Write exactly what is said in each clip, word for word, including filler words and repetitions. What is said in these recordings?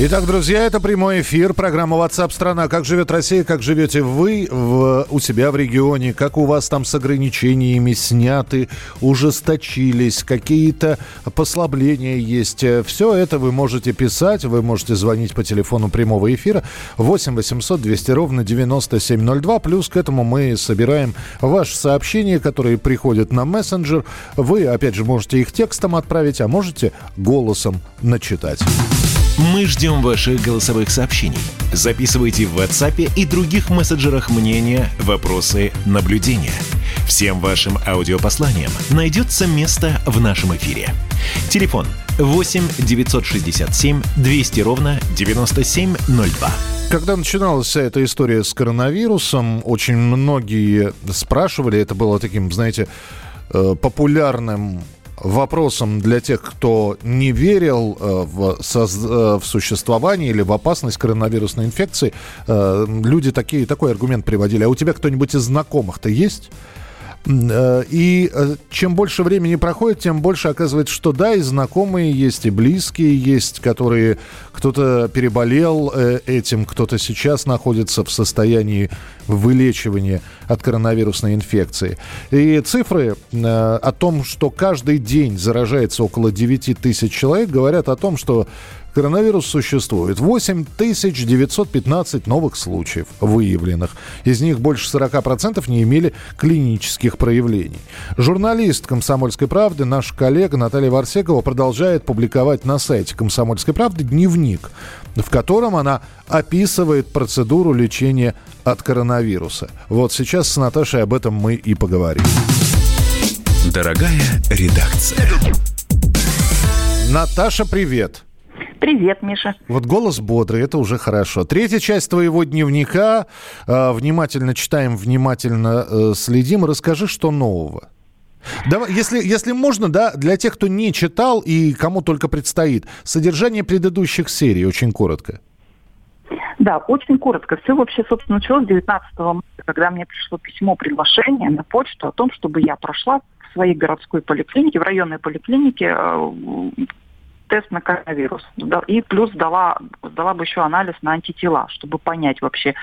Итак, друзья, это прямой эфир, программа WhatsApp страна. Как живет Россия, как живете вы в, у себя в регионе, как у вас там с ограничениями сняты, ужесточились, какие-то послабления есть. Все это вы можете писать, вы можете звонить по телефону прямого эфира восемь восемьсот двести ровно девяносто семь ноль два. Плюс к этому мы собираем ваши сообщения, которые приходят на мессенджер. Вы, опять же, можете их текстом отправить, а можете голосом начитать. Мы ждем ваших голосовых сообщений. Записывайте в WhatsApp и других мессенджерах мнения, вопросы, наблюдения. Всем вашим аудиопосланиям найдется место в нашем эфире. Телефон восемь девятьсот шестьдесят семь двести ровно девяносто семь ноль два. Когда начиналась вся эта история с коронавирусом, очень многие спрашивали, это было таким, знаете, популярным вопросом для тех, кто не верил в, соз... в существование или в опасность коронавирусной инфекции, люди такие, такой аргумент приводили. А у тебя кто-нибудь из знакомых-то есть? И чем больше времени проходит, тем больше оказывается, что да, и знакомые есть, и близкие есть, которые кто-то переболел этим, кто-то сейчас находится в состоянии вылечивания от коронавирусной инфекции. И цифры о том, что каждый день заражается около девять тысяч человек, говорят о том, что коронавирус существует. восемь тысяч девятьсот пятнадцать новых случаев выявленных. Из них больше сорок процентов не имели клинических проявлений. Журналист «Комсомольской правды», наша коллега Наталья Варсегова продолжает публиковать на сайте «Комсомольской правды» дневник, в котором она описывает процедуру лечения от коронавируса. Вот сейчас с Наташей об этом мы и поговорим. Дорогая редакция. Наташа, привет. Привет, Миша. Вот голос бодрый, это уже хорошо. Третья часть твоего дневника. Внимательно читаем, внимательно следим. Расскажи, что нового. Давай, если, если можно, да, для тех, кто не читал и кому только предстоит. Содержание предыдущих серий, очень коротко. Да, очень коротко. Все вообще, собственно, началось девятнадцатого мая, когда мне пришло письмо, приглашение на почту о том, чтобы я прошла в своей городской поликлинике, в районной поликлинике, тест на коронавирус. И плюс сдала, сдала бы еще анализ на антитела, чтобы понять вообще,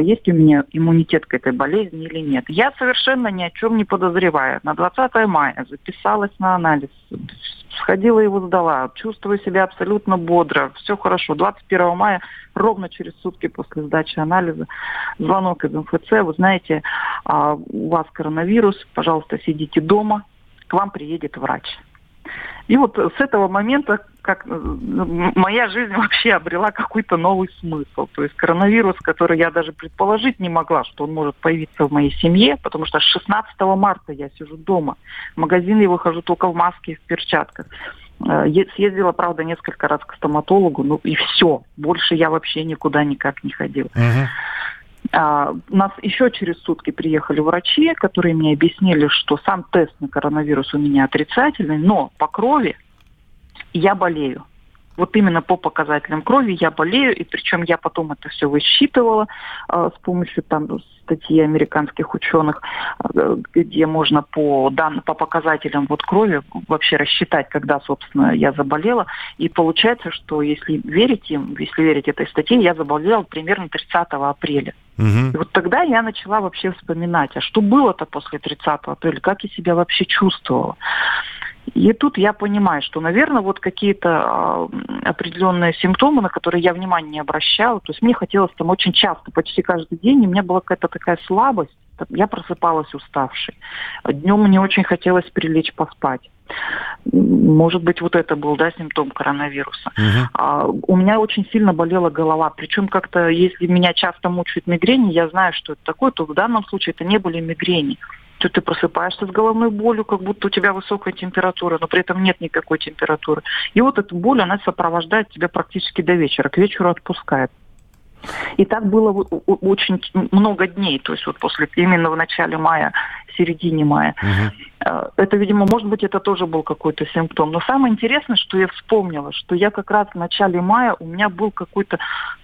есть ли у меня иммунитет к этой болезни или нет. Я совершенно ни о чем не подозреваю. На двадцатое мая записалась на анализ, сходила его сдала, чувствую себя абсолютно бодро, все хорошо. двадцать первого мая, ровно через сутки после сдачи анализа, звонок из МФЦ: вы знаете, у вас коронавирус, пожалуйста, сидите дома, к вам приедет врач. И вот с этого момента как моя жизнь вообще обрела какой-то новый смысл. То есть коронавирус, который я даже предположить не могла, что он может появиться в моей семье, потому что с шестнадцатого марта я сижу дома. В магазин я выхожу только в маске и в перчатках. Съездила, правда, несколько раз к стоматологу, ну и все. Больше я вообще никуда никак не ходила. Uh-huh. А, нас еще через сутки приехали врачи, которые мне объяснили, что сам тест на коронавирус у меня отрицательный, но по крови я болею. Вот именно по показателям крови я болею, и причем я потом это все высчитывала а, с помощью там статьи американских ученых, а, где можно по, дан, по показателям вот крови вообще рассчитать, когда, собственно, я заболела. И получается, что если верить им, если верить этой статье, я заболела примерно тридцатого апреля. Угу. И вот тогда я начала вообще вспоминать, а что было-то после тридцатого апреля, как я себя вообще чувствовала. И тут я понимаю, что, наверное, вот какие-то э, определенные симптомы, на которые я внимания не обращала, то есть мне хотелось там очень часто, почти каждый день, и у меня была какая-то такая слабость, я просыпалась уставшей. Днем мне очень хотелось прилечь поспать. Может быть, вот это был, да, симптом коронавируса. Угу. А, у меня очень сильно болела голова. Причем как-то, если меня часто мучают мигрени, я знаю, что это такое, то в данном случае это не были мигрени. То ты просыпаешься с головной болью, как будто у тебя высокая температура, но при этом нет никакой температуры. И вот эта боль, она сопровождает тебя практически до вечера, к вечеру отпускает. И так было очень много дней, то есть вот после, именно в начале мая, в середине мая. Угу. Это, видимо, может быть, это тоже был какой-то симптом. Но самое интересное, что я вспомнила, что я как раз в начале мая, у меня был какой-то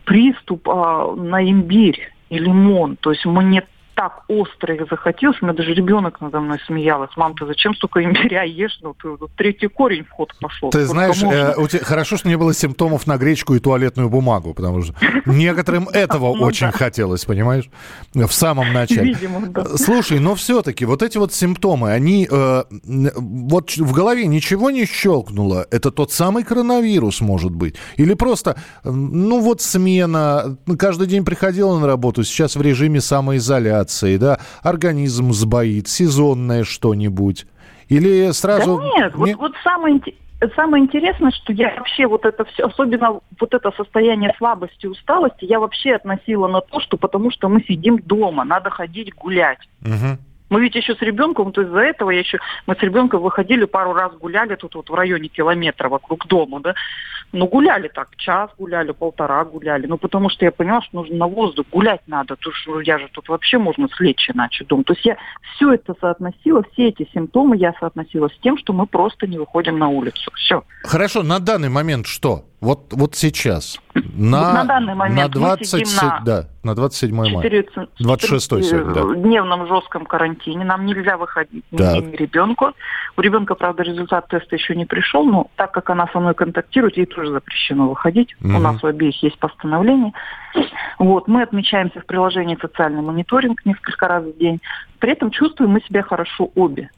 приступ а, на имбирь и лимон, то есть мне так остро их захотелось, у меня даже ребенок надо мной смеялась. Мам, ты зачем столько имбиря ешь? Ну, ты, вот, третий корень в ход пошел. Ты знаешь, э, у тебя, хорошо, что не было симптомов на гречку и туалетную бумагу, потому что некоторым этого очень хотелось, понимаешь, в самом начале. Слушай, но все-таки вот эти вот симптомы, они, вот в голове ничего не щелкнуло, это тот самый коронавирус, может быть, или просто, ну, вот смена, каждый день приходила на работу, сейчас в режиме самоизоляции, да, организм сбоит, сезонное что-нибудь, или сразу... Да нет, не... вот, вот самое, самое интересное, что я вообще вот это все, особенно вот это состояние слабости, усталости, я вообще относила на то, что потому что мы сидим дома, надо ходить гулять. Угу. Мы ведь еще с ребенком, то из-за этого я еще, мы с ребенком выходили, пару раз гуляли тут вот в районе километра вокруг дома, да, ну гуляли так, час гуляли, полтора гуляли, ну потому что я поняла, что нужно на воздух, гулять надо, то что я же тут вообще можно слечь иначе дома. То есть я все это соотносила, все эти симптомы я соотносила с тем, что мы просто не выходим на улицу, все. Хорошо, на данный момент что? Вот, вот сейчас, на, вот на, данный момент на, двадцать, на, да, на двадцать седьмое мая, двадцать шестое сегодня, да. В дневном жестком карантине, нам нельзя выходить ни ребенку. У ребенка, правда, результат теста еще не пришел, но так как она со мной контактирует, ей тоже запрещено выходить. Mm-hmm. У нас у обеих есть постановление. Вот, мы отмечаемся в приложении «Социальный мониторинг» несколько раз в день. При этом чувствуем мы себя хорошо обе.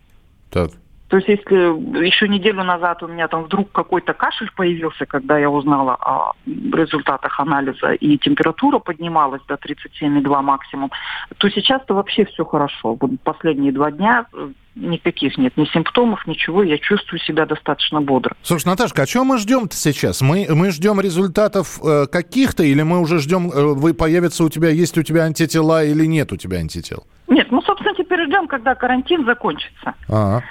Так. То есть если еще неделю назад у меня там вдруг какой-то кашель появился, когда я узнала о результатах анализа, и температура поднималась до тридцать семь и два максимум, то сейчас-то вообще все хорошо. Вот последние два дня никаких нет, ни симптомов, ничего, я чувствую себя достаточно бодро. Слушай, Наташка, а чего мы ждем-то сейчас? Мы, мы ждем результатов э, каких-то, или мы уже ждем, э, вы появятся у тебя, есть у тебя антитела или нет у тебя антител? Нет, ну, собственно, теперь ждем, когда карантин закончится. А-а.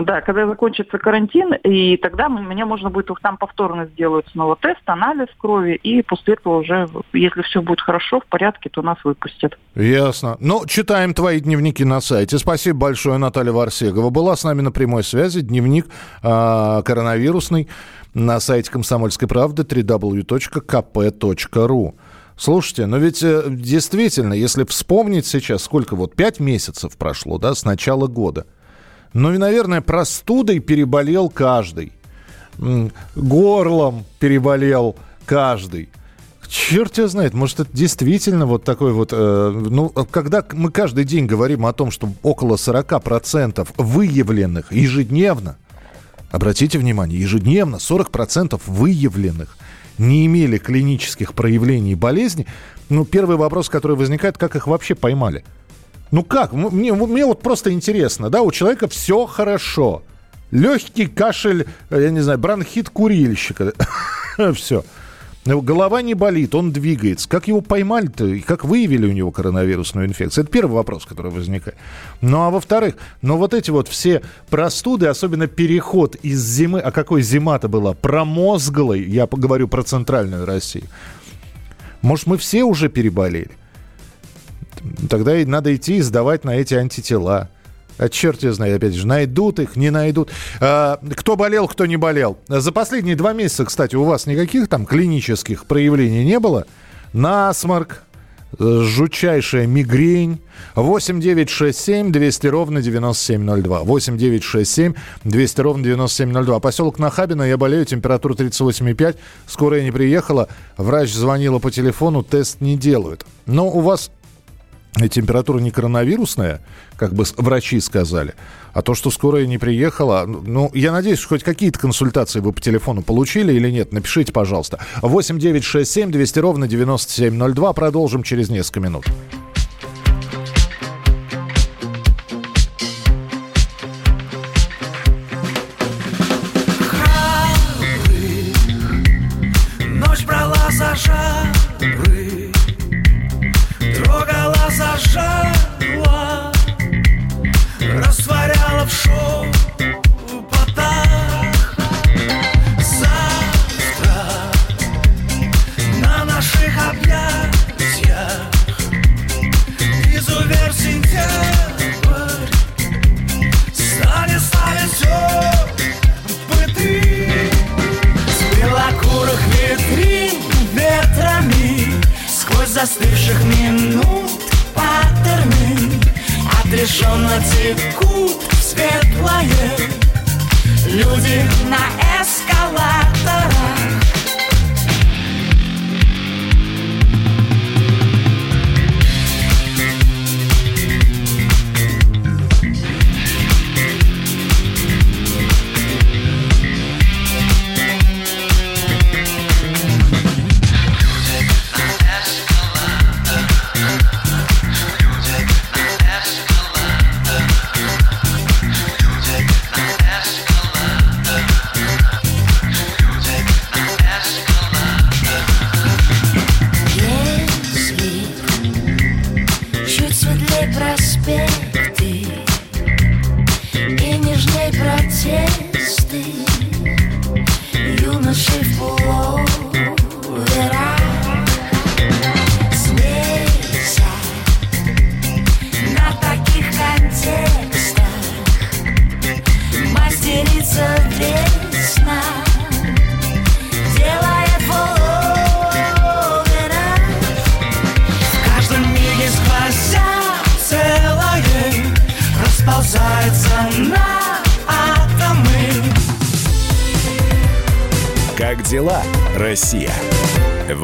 Да, когда закончится карантин, и тогда мне можно будет, там повторно сделают снова тест, анализ крови, и после этого уже, если все будет хорошо, в порядке, то нас выпустят. Ясно. Ну, читаем твои дневники на сайте. Спасибо большое, Наталья Варсегова. Была с нами на прямой связи, дневник э, коронавирусный на сайте «Комсомольской правды» дабл-ю дабл-ю дабл-ю точка ка пэ точка ру. Слушайте, но ведь действительно, если вспомнить сейчас, сколько вот, пять месяцев прошло, да, с начала года. Ну и, наверное, простудой переболел каждый. Горлом переболел каждый. Черт его знает, может, это действительно вот такой вот... Э, ну, когда мы каждый день говорим о том, что около сорок процентов выявленных ежедневно, обратите внимание, ежедневно сорок процентов выявленных не имели клинических проявлений болезни, ну, первый вопрос, который возникает, как их вообще поймали? Ну как? Мне, мне вот просто интересно, да, у человека все хорошо. Легкий кашель, я не знаю, бронхит курильщика. Все. Голова не болит, он двигается. Как его поймали-то и как выявили у него коронавирусную инфекцию? Это первый вопрос, который возникает. Ну а во-вторых, ну вот эти вот все простуды, особенно переход из зимы, а какой зима-то была, промозглой, я говорю про центральную Россию. Может, мы все уже переболели? Тогда и надо идти и сдавать на эти антитела. А черт я знаю, опять же, найдут их, не найдут. А, кто болел, кто не болел. За последние два месяца, кстати, у вас никаких там клинических проявлений не было? Насморк, жутчайшая мигрень. восемь девятьсот шестьдесят семь двести ровно девяносто семь ноль два. восемь девятьсот шестьдесят семь двести ровно девяносто семь ноль два. Поселок Нахабино, я болею, температура тридцать восемь и пять. Скорая не приехала. Врач звонила по телефону, тест не делают. Но у вас... Температура не коронавирусная, как бы врачи сказали, а то, что скорая не приехала... Ну, я надеюсь, что хоть какие-то консультации вы по телефону получили или нет, напишите, пожалуйста. восемь девятьсот шестьдесят семь двести ровно девяносто семь ноль два. Продолжим через несколько минут. Завтра на наших объятиях напряженно текут в светлое. Люди на эскалаторах. Как дела, Россия?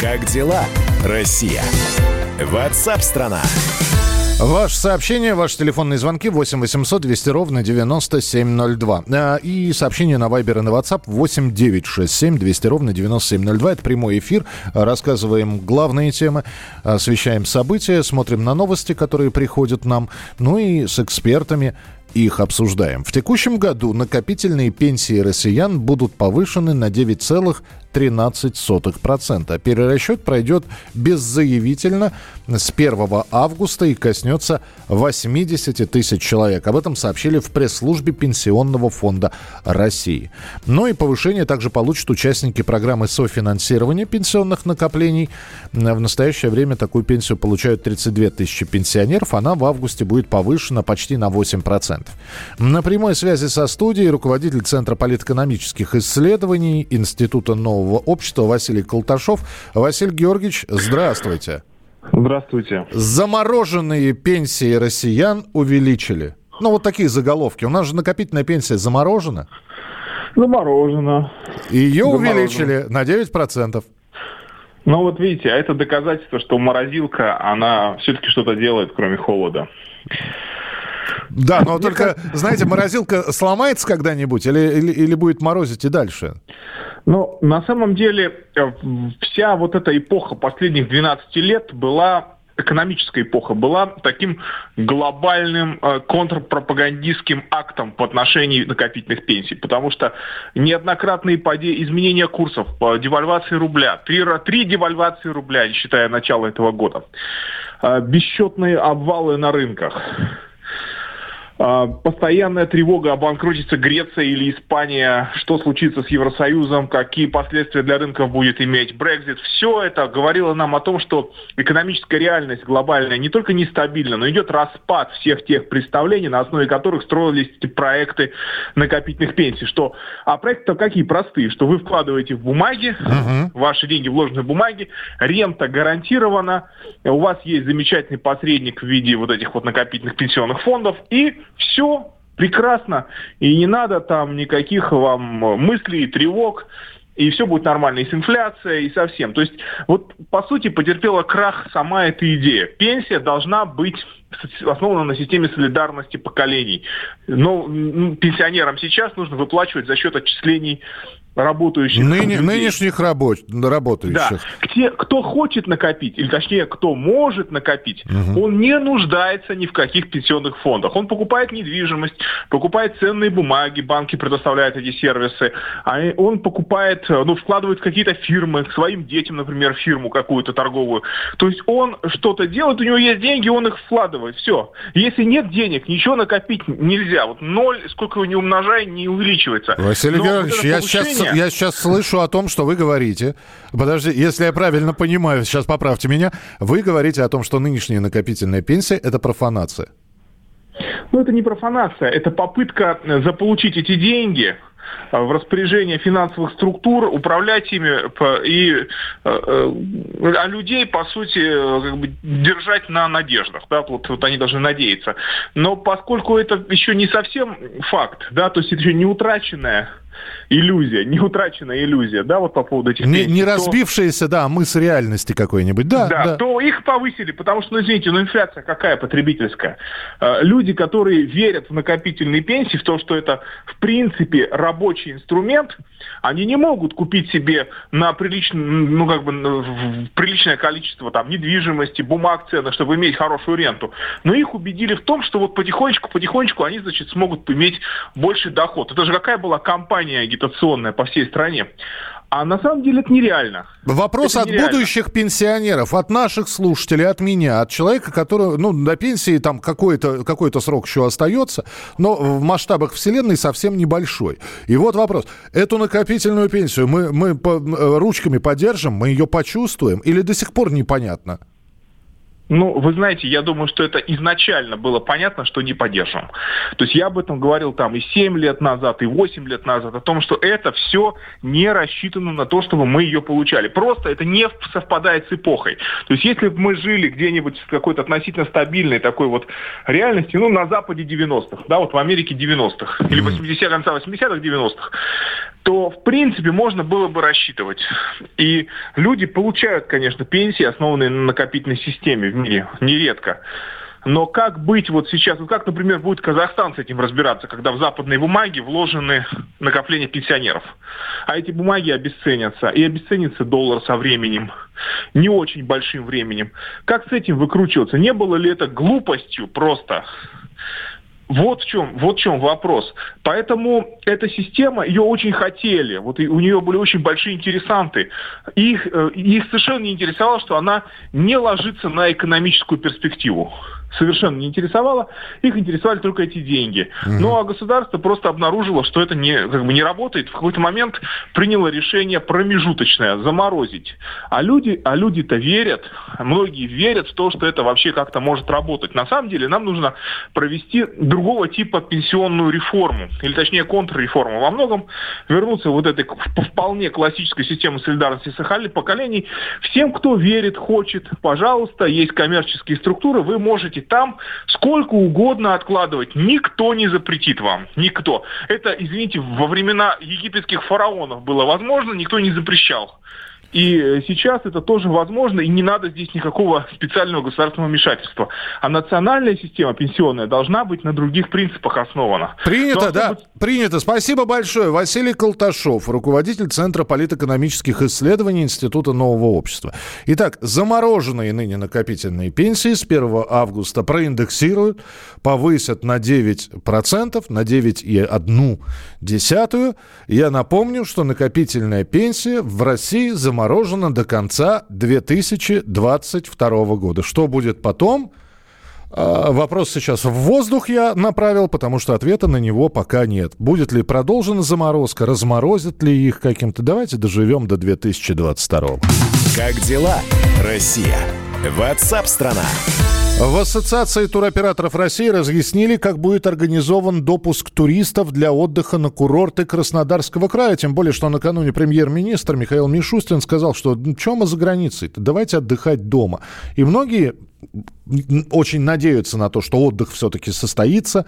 Как дела, Россия? WhatsApp-страна. Ваше сообщение, ваши телефонные звонки восемь восемьсот двести ровно девяносто семь ноль два. И сообщение на Viber и на WhatsApp восемь девятьсот шестьдесят семь двести ровно девяносто семь ноль два. Это прямой эфир. Рассказываем главные темы, освещаем события, смотрим на новости, которые приходят нам. Ну и с экспертами их обсуждаем. В текущем году накопительные пенсии россиян будут повышены на девять целых тринадцать сотых процента. Перерасчет пройдет беззаявительно с первого августа и коснется восемьдесят тысяч человек. Об этом сообщили в пресс-службе Пенсионного фонда России. Ну и повышение также получат участники программы софинансирования пенсионных накоплений. В настоящее время такую пенсию получают тридцать две тысячи пенсионеров. Она в августе будет повышена почти на восемь процентов. На прямой связи со студией руководитель Центра политэкономических исследований Института нового общества Василий Колташов. Василий Георгиевич, здравствуйте. Здравствуйте. Замороженные пенсии россиян увеличили. Ну, вот такие заголовки. У нас же накопительная пенсия заморожена. Заморожена. Ее заморожена. Увеличили на девять процентов. Ну, вот видите, а это доказательство, что морозилка, она все-таки что-то делает, кроме холода. Да, но только, знаете, морозилка сломается когда-нибудь или, или, или будет морозить и дальше? Ну, на самом деле, вся вот эта эпоха последних двенадцати лет была, экономическая эпоха, была таким глобальным э, контрпропагандистским актом по отношению накопительных пенсий. Потому что неоднократные поде- изменения курсов, э, девальвации рубля, три, три девальвации рубля, не считая начала этого года, э, бесчетные обвалы на рынках, постоянная тревога, обанкротится Греция или Испания, что случится с Евросоюзом, какие последствия для рынков будет иметь Brexit. Все это говорило нам о том, что экономическая реальность глобальная не только нестабильна, но идет распад всех тех представлений, на основе которых строились эти проекты накопительных пенсий. Что, а проекты-то какие простые, что вы вкладываете в бумаги, uh-huh. ваши деньги вложены в бумаги, рента гарантирована, у вас есть замечательный посредник в виде вот этих вот накопительных пенсионных фондов, и все прекрасно, и не надо там никаких вам мыслей и тревог, и все будет нормально, и с инфляцией, и со всем. То есть, вот, по сути, потерпела крах сама эта идея. Пенсия должна быть основана на системе солидарности поколений. Но пенсионерам сейчас нужно выплачивать за счет отчислений работающих Ныне, людей. Нынешних рабоч... работающих. Да. Те, кто хочет накопить, или точнее, кто может накопить, угу. он не нуждается ни в каких пенсионных фондах. Он покупает недвижимость, покупает ценные бумаги, банки предоставляют эти сервисы. А он покупает, ну, вкладывает в какие-то фирмы, к своим детям, например, фирму какую-то торговую. То есть он что-то делает, у него есть деньги, он их вкладывает. Все. Если нет денег, ничего накопить нельзя. Вот ноль, сколько его не умножай, не увеличивается. Василий Но Георгиевич, вот я получение... сейчас... Я сейчас слышу о том, что вы говорите. Подожди, если я правильно понимаю, сейчас поправьте меня. Вы говорите о том, что нынешняя накопительная пенсия – это профанация. Ну, это не профанация. Это попытка заполучить эти деньги в распоряжение финансовых структур, управлять ими и а людей, по сути, как бы держать на надеждах. Да? Вот, вот они должны надеяться. Но поскольку это еще не совсем факт, да, то есть это еще не утраченная иллюзия, не утраченная иллюзия, да, вот по поводу этих пенсий. Не, не разбившаяся, то, да, мысль реальности какой-нибудь, да, да, да. То их повысили, потому что, ну, извините, ну, инфляция какая потребительская? Люди, которые верят в накопительные пенсии, в то, что это, в принципе, рабочий инструмент, они не могут купить себе на приличное, ну, как бы, приличное количество, там, недвижимости, бумаг, ценных, чтобы иметь хорошую ренту. Но их убедили в том, что вот потихонечку-потихонечку они, значит, смогут иметь больше доход. Это же какая была компания агитационная по всей стране. А на самом деле это нереально. Вопрос это от нереально. Будущих пенсионеров, от наших слушателей, от меня, от человека, который, ну, до пенсии там какой-то, какой-то срок еще остается, но в масштабах вселенной совсем небольшой. И вот вопрос. Эту накопительную пенсию мы, мы по, ручками подержим, мы ее почувствуем или до сих пор непонятно? Ну, вы знаете, я думаю, что это изначально было понятно, что не поддержим. То есть я об этом говорил там и семь лет назад, и восемь лет назад, о том, что это все не рассчитано на то, чтобы мы ее получали. Просто это не совпадает с эпохой. То есть если бы мы жили где-нибудь в какой-то относительно стабильной такой вот реальности, ну, на Западе девяностых, да, вот в Америке девяностых, или восьмидесятых, конца восьмидесятых, девяностых, то, в принципе, можно было бы рассчитывать. И люди получают, конечно, пенсии, основанные на накопительной системе в мире, нередко. Но как быть вот сейчас, вот как, например, будет Казахстан с этим разбираться, когда в западные бумаги вложены накопления пенсионеров, а эти бумаги обесценятся, и обесценится доллар со временем, не очень большим временем. Как с этим выкручиваться? Не было ли это глупостью просто? Вот в чем, вот в чем вопрос. Поэтому эта система, ее очень хотели, вот и у нее были очень большие интересанты. Их, их совершенно не интересовало, что она не ложится на экономическую перспективу. Совершенно не интересовало, их интересовали только эти деньги. Mm-hmm. Ну а государство просто обнаружило, что это не, как бы не работает. В какой-то момент приняло решение промежуточное, заморозить. А, люди, а люди-то верят, многие верят в то, что это вообще как-то может работать. На самом деле нам нужно провести другого типа пенсионную реформу, или точнее контрреформу. Во многом вернуться вот этой вполне классической системе солидарности и сохранения поколений. Всем, кто верит, хочет, пожалуйста, есть коммерческие структуры, вы можете там сколько угодно откладывать. Никто не запретит вам. Никто. Это, извините, во времена египетских фараонов было возможно, никто не запрещал. И сейчас это тоже возможно, и не надо здесь никакого специального государственного вмешательства. А национальная система пенсионная должна быть на других принципах основана. Принято, да, быть... принято. Спасибо большое. Василий Колташов, руководитель Центра политэкономических исследований Института нового общества. Итак, замороженные ныне накопительные пенсии с первого августа проиндексируют, повысят на девять процентов, на девять целых одну десятую. Я напомню, что накопительная пенсия в России заморожена. Заморожено до конца две тысячи двадцать второго года. Что будет потом? Вопрос сейчас в воздух я направил, потому что ответа на него пока нет. Будет ли продолжена заморозка? Разморозят ли их каким-то? Давайте доживем до две тысячи двадцать второго. Как дела, Россия? WhatsApp-страна. В Ассоциации туроператоров России разъяснили, как будет организован допуск туристов для отдыха на курорты Краснодарского края. Тем более, что накануне премьер-министр Михаил Мишустин сказал, что «Чё мы за границей-то? Давайте отдыхать дома». И многие очень надеются на то, что отдых все-таки состоится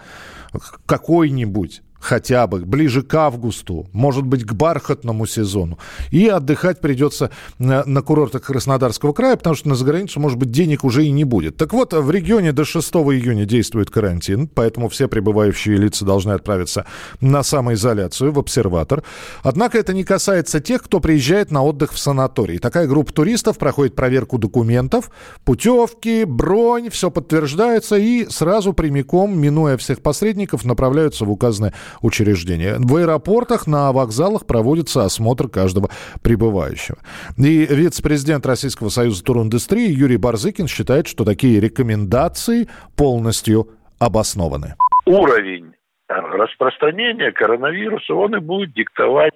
какой-нибудь. хотя бы ближе к августу, может быть, к бархатному сезону. И отдыхать придется на, на курортах Краснодарского края, потому что на заграницу, может быть, денег уже и не будет. Так вот, в регионе до шестого июня действует карантин, поэтому все прибывающие лица должны отправиться на самоизоляцию, в обсерватор. Однако это не касается тех, кто приезжает на отдых в санаторий. Такая группа туристов проходит проверку документов, путевки, бронь, все подтверждается и сразу прямиком, минуя всех посредников, направляются в указанное учреждение. В аэропортах, на вокзалах проводится осмотр каждого прибывающего. И вице-президент Российского Союза туриндустрии Юрий Барзыкин считает, что такие рекомендации полностью обоснованы. Уровень распространения коронавируса, он и будет диктовать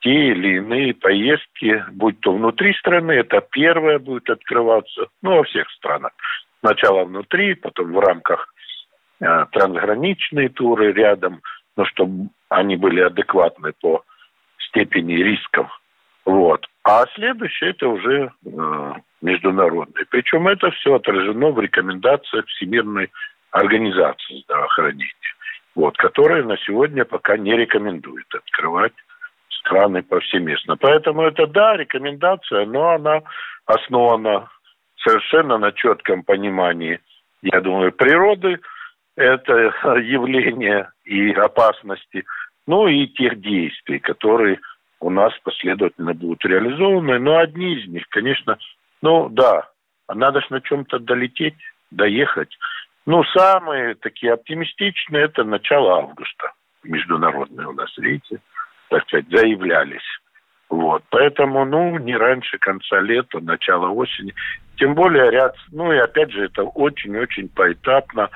те или иные поездки, будь то внутри страны, это первое будет открываться, ну, во всех странах. Сначала внутри, потом в рамках э, трансграничные туры рядом, но чтобы они были адекватны по степени рисков. Вот. А следующее это уже э, международные. Причем это все отражено в рекомендациях Всемирной организации здравоохранения, вот, которая на сегодня пока не рекомендует открывать страны повсеместно. Поэтому это, да, рекомендация, но она основана совершенно на четком понимании, я думаю, природы это явление и опасности, ну и тех действий, которые у нас последовательно будут реализованы. Но одни из них, конечно, ну да, надо же на чем-то долететь, доехать. Ну, самые такие оптимистичные – это начало августа. Международные у нас, видите, так сказать, заявлялись. Вот. Поэтому, ну, не раньше конца лета, начала осени. Тем более ряд, ну, и опять же, это очень-очень поэтапно.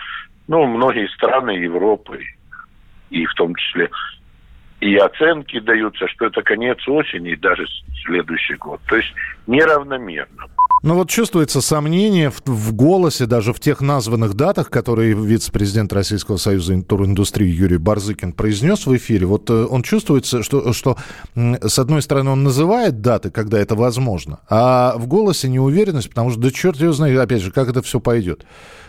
Ну, многие страны Европы, и в том числе, и оценки даются, что это конец осени и даже следующий год. То есть неравномерно. Ну вот чувствуется сомнение в, в голосе, даже в тех названных датах, которые вице-президент Российского Союза туриндустрии Юрий Барзыкин произнес в эфире. Вот он чувствуется, что, что с одной стороны он называет даты, когда это возможно, а в голосе неуверенность, потому что да черт его знает, опять же, как это все пойдет.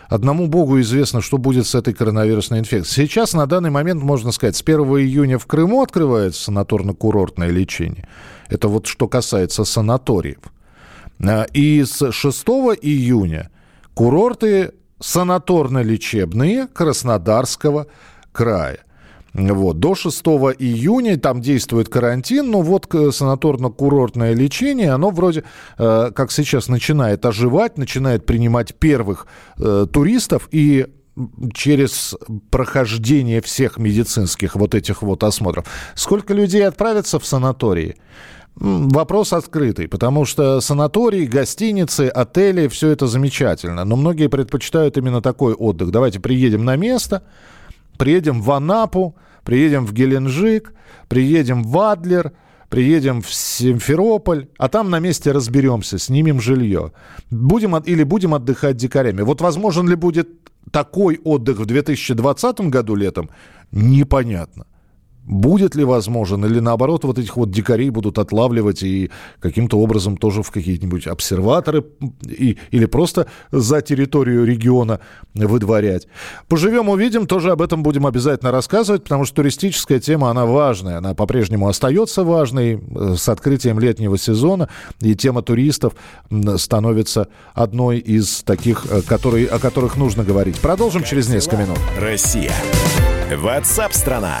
Одному богу известно, что будет с этой коронавирусной инфекцией. Сейчас, на данный момент, можно сказать, с первого июня в Крыму открывается санаторно-курортное лечение. Это вот что касается санаториев. И с шестого июня курорты санаторно-лечебные Краснодарского края. Вот. До шестого июня там действует карантин, но вот санаторно-курортное лечение, оно вроде, э, как сейчас, начинает оживать, начинает принимать первых э, туристов, и через прохождение всех медицинских вот этих вот осмотров. Сколько людей отправится в санатории? Вопрос открытый, потому что санатории, гостиницы, отели, все это замечательно, но многие предпочитают именно такой отдых. Давайте приедем на место, приедем в Анапу, приедем в Геленджик, приедем в Адлер, приедем в Симферополь, а там на месте разберемся, снимем жилье. Будем от... Или будем отдыхать дикарями. Вот возможен ли будет такой отдых в две тысячи двадцатом году летом, непонятно. Будет ли возможен, или наоборот, вот этих вот дикарей будут отлавливать и каким-то образом тоже в какие-нибудь обсерваторы и, или просто за территорию региона выдворять. Поживем, увидим, тоже об этом будем обязательно рассказывать, потому что туристическая тема, она важная, она по-прежнему остается важной с открытием летнего сезона, и тема туристов становится одной из таких, которые, о которых нужно говорить. Продолжим через несколько минут. Россия. WhatsApp-страна.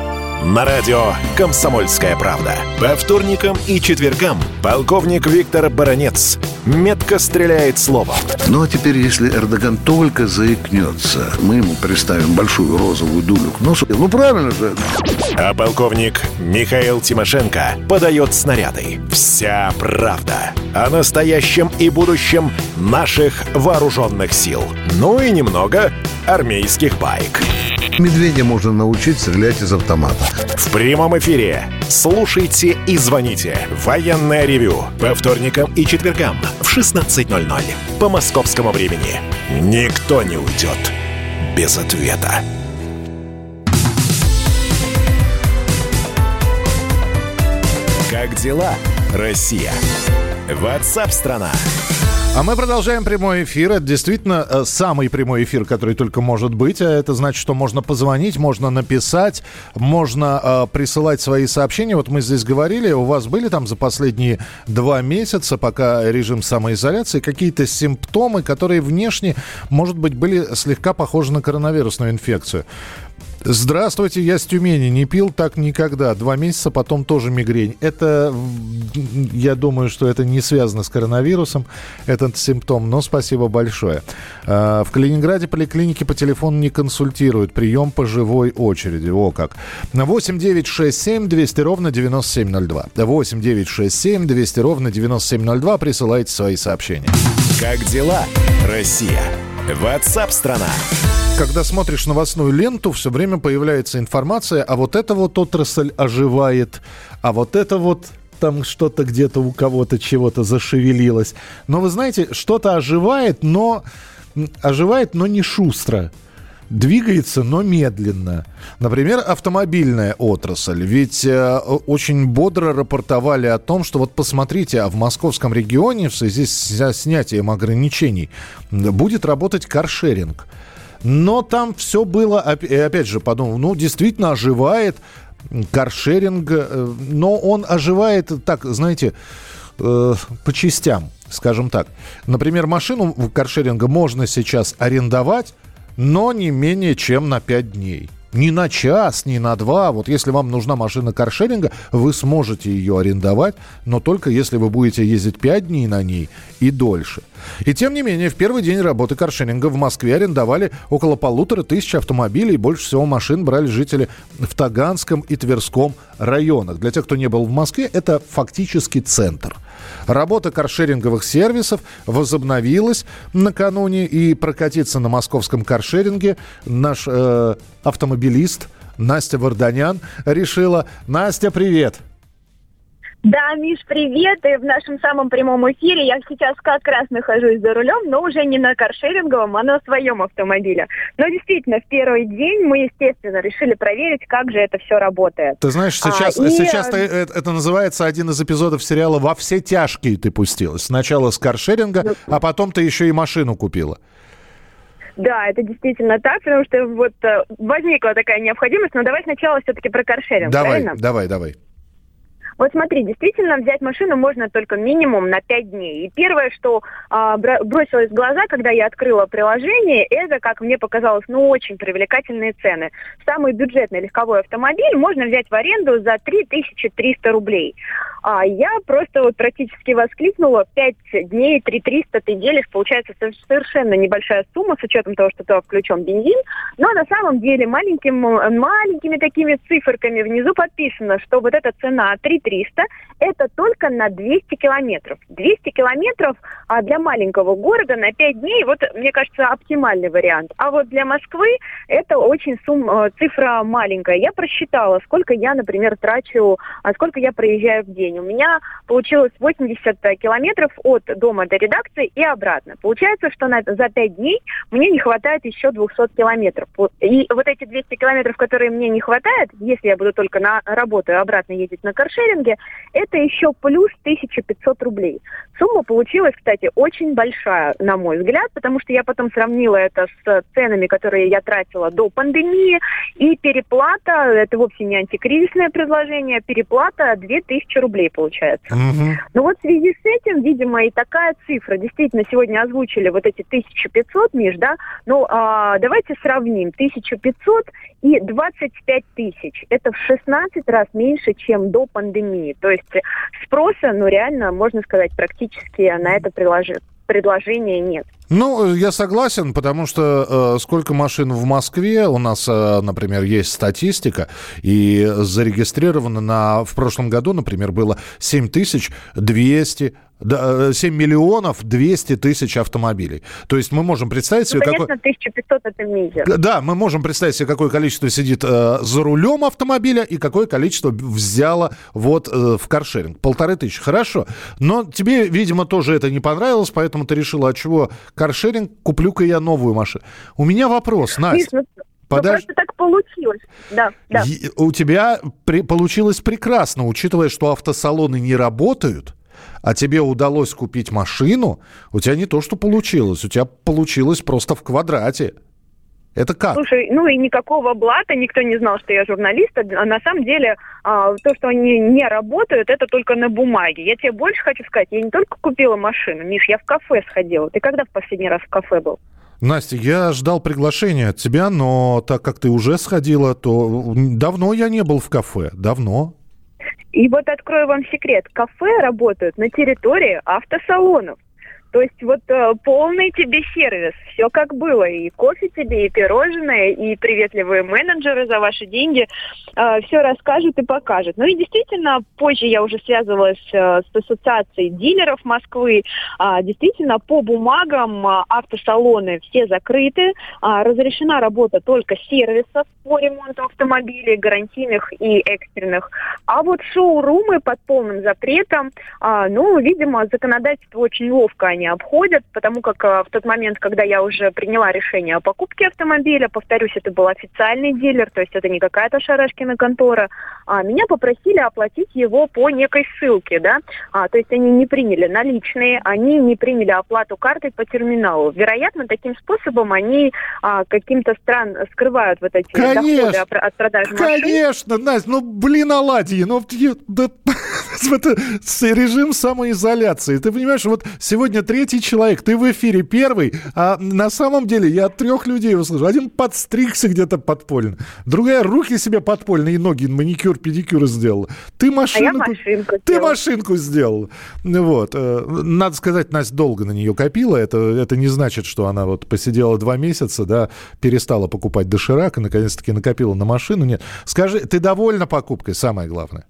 На радио «Комсомольская правда». По вторникам и четвергам полковник Виктор Баранец метко стреляет словом. Ну а теперь, если Эрдоган только заикнется, мы ему приставим большую розовую дулю к носу. Ну правильно же. А полковник Михаил Тимошенко подает снаряды. Вся правда о настоящем и будущем наших вооруженных сил. Ну и немного армейских баек. Медведя можно научить стрелять из автомата. В прямом эфире. Слушайте и звоните. Военное ревю. По вторникам и четвергам в шестнадцать ноль-ноль по московскому времени. Никто не уйдет без ответа. Как дела, Россия? WhatsApp-страна. А мы продолжаем прямой эфир. Это действительно самый прямой эфир, который только может быть. А это значит, что можно позвонить, можно написать, можно э, присылать свои сообщения. Вот мы здесь говорили, у вас были там за последние два месяца, пока режим самоизоляции, какие-то симптомы, которые внешне, может быть, были слегка похожи на коронавирусную инфекцию. Здравствуйте, я с Тюмени, не пил так никогда. Два месяца, потом тоже мигрень. Это, я думаю, что это не связано с коронавирусом, этот симптом, но спасибо большое. В Калининграде поликлиники по телефону не консультируют. Прием по живой очереди. О как. восемь девятьсот шестьдесят семь двести ровно девяносто семь ноль два. восемь девятьсот шестьдесят семь двести ровно девяносто семь ноль два. Присылайте свои сообщения. Как дела, Россия? WhatsApp-страна. Когда смотришь новостную ленту, все время появляется информация, а вот эта вот отрасль оживает, а вот это вот там что-то где-то у кого-то чего-то зашевелилось. Но вы знаете, что-то оживает, но оживает, но не шустро. Двигается, но медленно. Например, автомобильная отрасль. Ведь э, очень бодро рапортовали о том, что вот посмотрите, а в московском регионе в связи с снятием ограничений будет работать каршеринг. Но там все было, опять же, подумал, ну, действительно оживает каршеринг, но он оживает, так, знаете, э, по частям, скажем так. Например, машину каршеринга можно сейчас арендовать, но не менее чем на пять дней. Не на час, не на два. Вот если вам нужна машина каршеринга, вы сможете ее арендовать, но только если вы будете ездить пять дней на ней и дольше. И тем не менее, в первый день работы каршеринга в Москве арендовали около полутора тысяч автомобилей. Больше всего машин брали жители в Таганском и Тверском районах. Для тех, кто не был в Москве, это фактически центр. Работа каршеринговых сервисов возобновилась накануне, и прокатиться на московском каршеринге наш э, автомобилист Настя Варданян решила. Настя, привет! Да, Миш, привет! И в нашем самом прямом эфире я сейчас как раз нахожусь за рулем, но уже не на каршеринговом, а на своем автомобиле. Но действительно, в первый день мы, естественно, решили проверить, как же это все работает. Ты знаешь, сейчас, а, и... сейчас ты, это, это называется один из эпизодов сериала «Во все тяжкие» ты пустилась. Сначала с каршеринга, ну... а потом ты еще и машину купила. Да, это действительно так, потому что вот возникла такая необходимость, но давай сначала все-таки про каршеринг, давай, правильно? Давай, давай, давай. Вот смотри, действительно, взять машину можно только минимум на пять дней. И первое, что а, бросилось в глаза, когда я открыла приложение, это, как мне показалось, ну, очень привлекательные цены. Самый бюджетный легковой автомобиль можно взять в аренду за три тысячи триста рублей. А я просто вот практически воскликнула, пять дней, три тысячи триста ты делишь, получается совершенно небольшая сумма, с учетом того, что туда включен бензин. Но на самом деле маленьким, маленькими такими циферками внизу подписано, что вот эта цена три тысячи триста это только на двести километров. двести километров а для маленького города на пять дней, вот, мне кажется, оптимальный вариант. А вот для Москвы это очень сумма, цифра маленькая. Я просчитала, сколько я, например, трачу, сколько я проезжаю в день. У меня получилось восемьдесят километров от дома до редакции и обратно. Получается, что на, за пять дней мне не хватает еще двести километров. И вот эти двести километров, которые мне не хватает, если я буду только на работу и обратно ездить на каршеринге, это еще плюс тысяча пятьсот рублей. Сумма получилась, кстати, очень большая, на мой взгляд, потому что я потом сравнила это с ценами, которые я тратила до пандемии, и переплата, это вовсе не антикризисное предложение, переплата две тысячи рублей получается. Угу. Ну вот в связи с этим, видимо, и такая цифра. Действительно, сегодня озвучили вот эти тысяча пятьсот, Миш, да? Ну, а, давайте сравним. тысяча пятьсот и двадцать пять тысяч. Это в шестнадцать раз меньше, чем до пандемии. Пандемии. То есть спроса, ну, реально, можно сказать, практически на это предложение нет. Ну, я согласен, потому что э, сколько машин в Москве, у нас, э, например, есть статистика, и зарегистрировано на, в прошлом году, например, было семь тысяч двести, да, семь миллионов двести тысяч автомобилей. То есть мы можем представить себе... Ну, конечно, какой... тысяча пятьсот это мизер. Да, мы можем представить себе, какое количество сидит э, за рулем автомобиля и какое количество взяло вот э, в каршеринг. Полторы тысячи, хорошо. Но тебе, видимо, тоже это не понравилось, поэтому ты решила, от чего... каршеринг, куплю-ка я новую машину. У меня вопрос, Настя. Подож... Просто так получилось. Да, да. У тебя при... получилось прекрасно, учитывая, что автосалоны не работают, а тебе удалось купить машину, у тебя не то, что получилось, у тебя получилось просто в квадрате. Это как? Слушай, ну и никакого блата, никто не знал, что я журналист. А на самом деле, а, то, что они не работают, это только на бумаге. Я тебе больше хочу сказать, я не только купила машину, Миш, я в кафе сходила. Ты когда в последний раз в кафе был? Настя, я ждал приглашения от тебя, но так как ты уже сходила, то давно я не был в кафе, давно. И вот открою вам секрет, кафе работают на территории автосалонов. То есть вот э, полный тебе сервис, все как было, и кофе тебе, и пирожное, и приветливые менеджеры за ваши деньги э, все расскажут и покажут. Ну и действительно, позже я уже связывалась э, с Ассоциацией дилеров Москвы, э, действительно по бумагам э, автосалоны все закрыты, э, разрешена работа только сервисов по ремонту автомобилей, гарантийных и экстренных, а вот шоурумы под полным запретом, э, ну, видимо, законодательство очень ловко они обходят, потому как а, в тот момент, когда я уже приняла решение о покупке автомобиля, повторюсь, это был официальный дилер, то есть это не какая-то Шарашкина контора, а, меня попросили оплатить его по некой ссылке, да, а, то есть они не приняли наличные, они не приняли оплату картой по терминалу. Вероятно, таким способом они а, каким-то стран скрывают вот эти доходы от, от продажи машин. Конечно, Настя, ну блин, оладьи, ну да, это режим самоизоляции, ты понимаешь, вот сегодня третий человек, ты в эфире первый, а на самом деле я от трех людей услышал. Один подстригся где-то подпольно, другая руки себе подпольно и ноги, маникюр, педикюр сделала. Ты машинку, а машинку ты сделала. машинку сделала. Вот. Надо сказать, Настя долго на нее копила, это, это не значит, что она вот посидела два месяца, да, перестала покупать доширак и наконец-таки накопила на машину. Нет. Скажи, ты довольна покупкой, самое главное?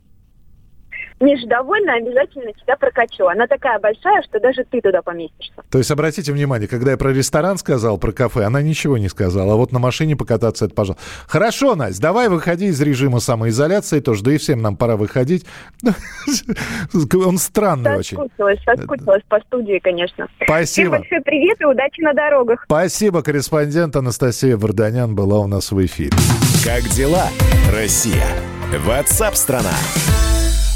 Миш, довольна, обязательно тебя прокачу. Она такая большая, что даже ты туда поместишься. То есть, обратите внимание, когда я про ресторан сказал, про кафе, она ничего не сказала. А вот на машине покататься, это пожалуйста. Хорошо, Настя, давай выходи из режима самоизоляции тоже. Да и всем нам пора выходить. Он странный очень. Соскучилась, соскучилась по студии, конечно. Спасибо. Всем большой привет и удачи на дорогах. Спасибо, корреспондент Анастасия Варданян была у нас в эфире. Как дела, Россия? WhatsApp-страна.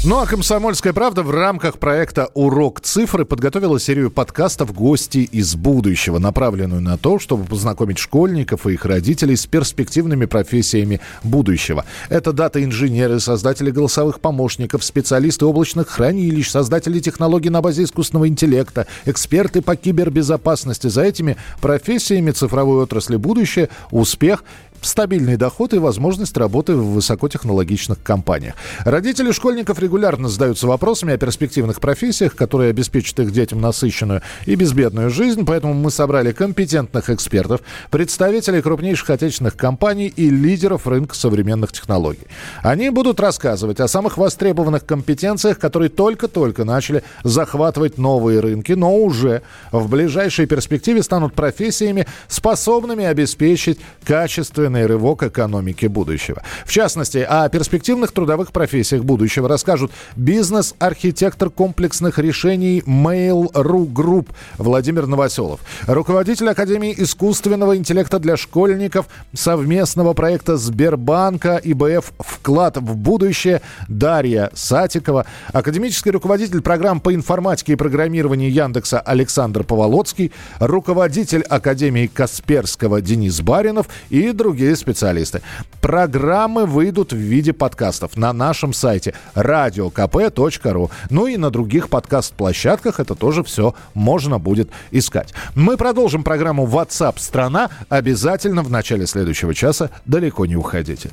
Ну а «Комсомольская правда» в рамках проекта «Урок цифры» подготовила серию подкастов «Гости из будущего», направленную на то, чтобы познакомить школьников и их родителей с перспективными профессиями будущего. Это дата-инженеры, создатели голосовых помощников, специалисты облачных хранилищ, создатели технологий на базе искусственного интеллекта, эксперты по кибербезопасности. За этими профессиями цифровой отрасли будущее, успех – стабильный доход и возможность работы в высокотехнологичных компаниях. Родители школьников регулярно задаются вопросами о перспективных профессиях, которые обеспечат их детям насыщенную и безбедную жизнь. Поэтому мы собрали компетентных экспертов, представителей крупнейших отечественных компаний и лидеров рынка современных технологий. Они будут рассказывать о самых востребованных компетенциях, которые только-только начали захватывать новые рынки, но уже в ближайшей перспективе станут профессиями, способными обеспечить качественный рывок экономики будущего. В частности, о перспективных трудовых профессиях будущего расскажут бизнес-архитектор комплексных решений Mail.ru Group Владимир Новоселов, руководитель Академии искусственного интеллекта для школьников совместного проекта Сбербанка и БФ «Вклад в будущее» Дарья Сатикова, академический руководитель программ по информатике и программированию Яндекса Александр Поволоцкий, руководитель Академии Касперского Денис Баринов и другие специалисты. Программы выйдут в виде подкастов на нашем сайте радио кей пи точка ру. Ну и на других подкаст-площадках это тоже все можно будет искать. Мы продолжим программу WhatsApp страна обязательно в начале следующего часа. Далеко не уходите.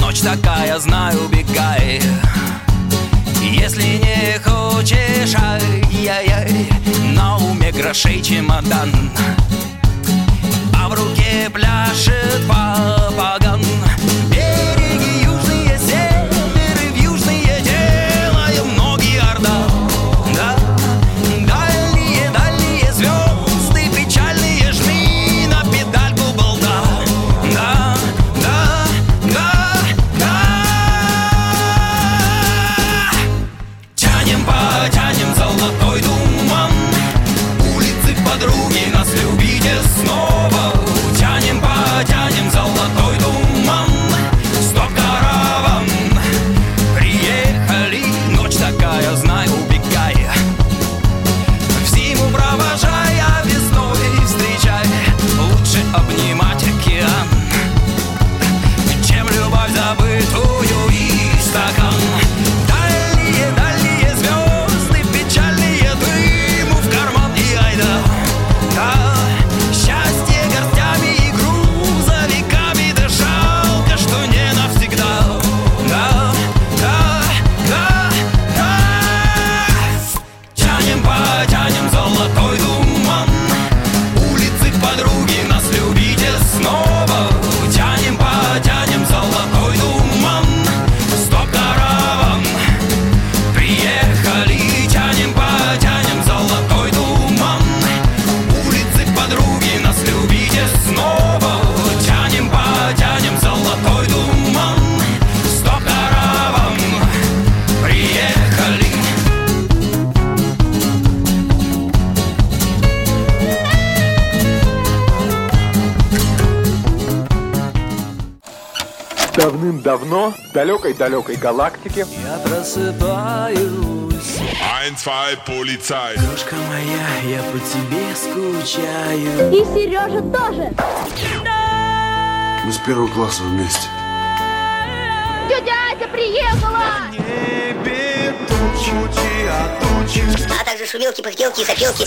Ночь такая, знаю, убегай. Если не хочешь, ай-яй-яй, на уме грошей чемодан, а в руке пляшет попаган. Береги южные, северы, в южные делаем ноги орда, да? Дальние, дальние звезды, печальные, жми на педальку болта, да, да, да, да. Тянем, потянем золотой дум. Подруги нас любят. Давным-давно в далекой-далекой галактике я просыпаюсь. Ein, zwei, полицай. Крошка моя, я по тебе скучаю. И Сережа тоже. Мы с первого класса вместе. Тетя Ася приехала! Небе тучи, а тучи. А также шумелки, пыхтелки и запелки.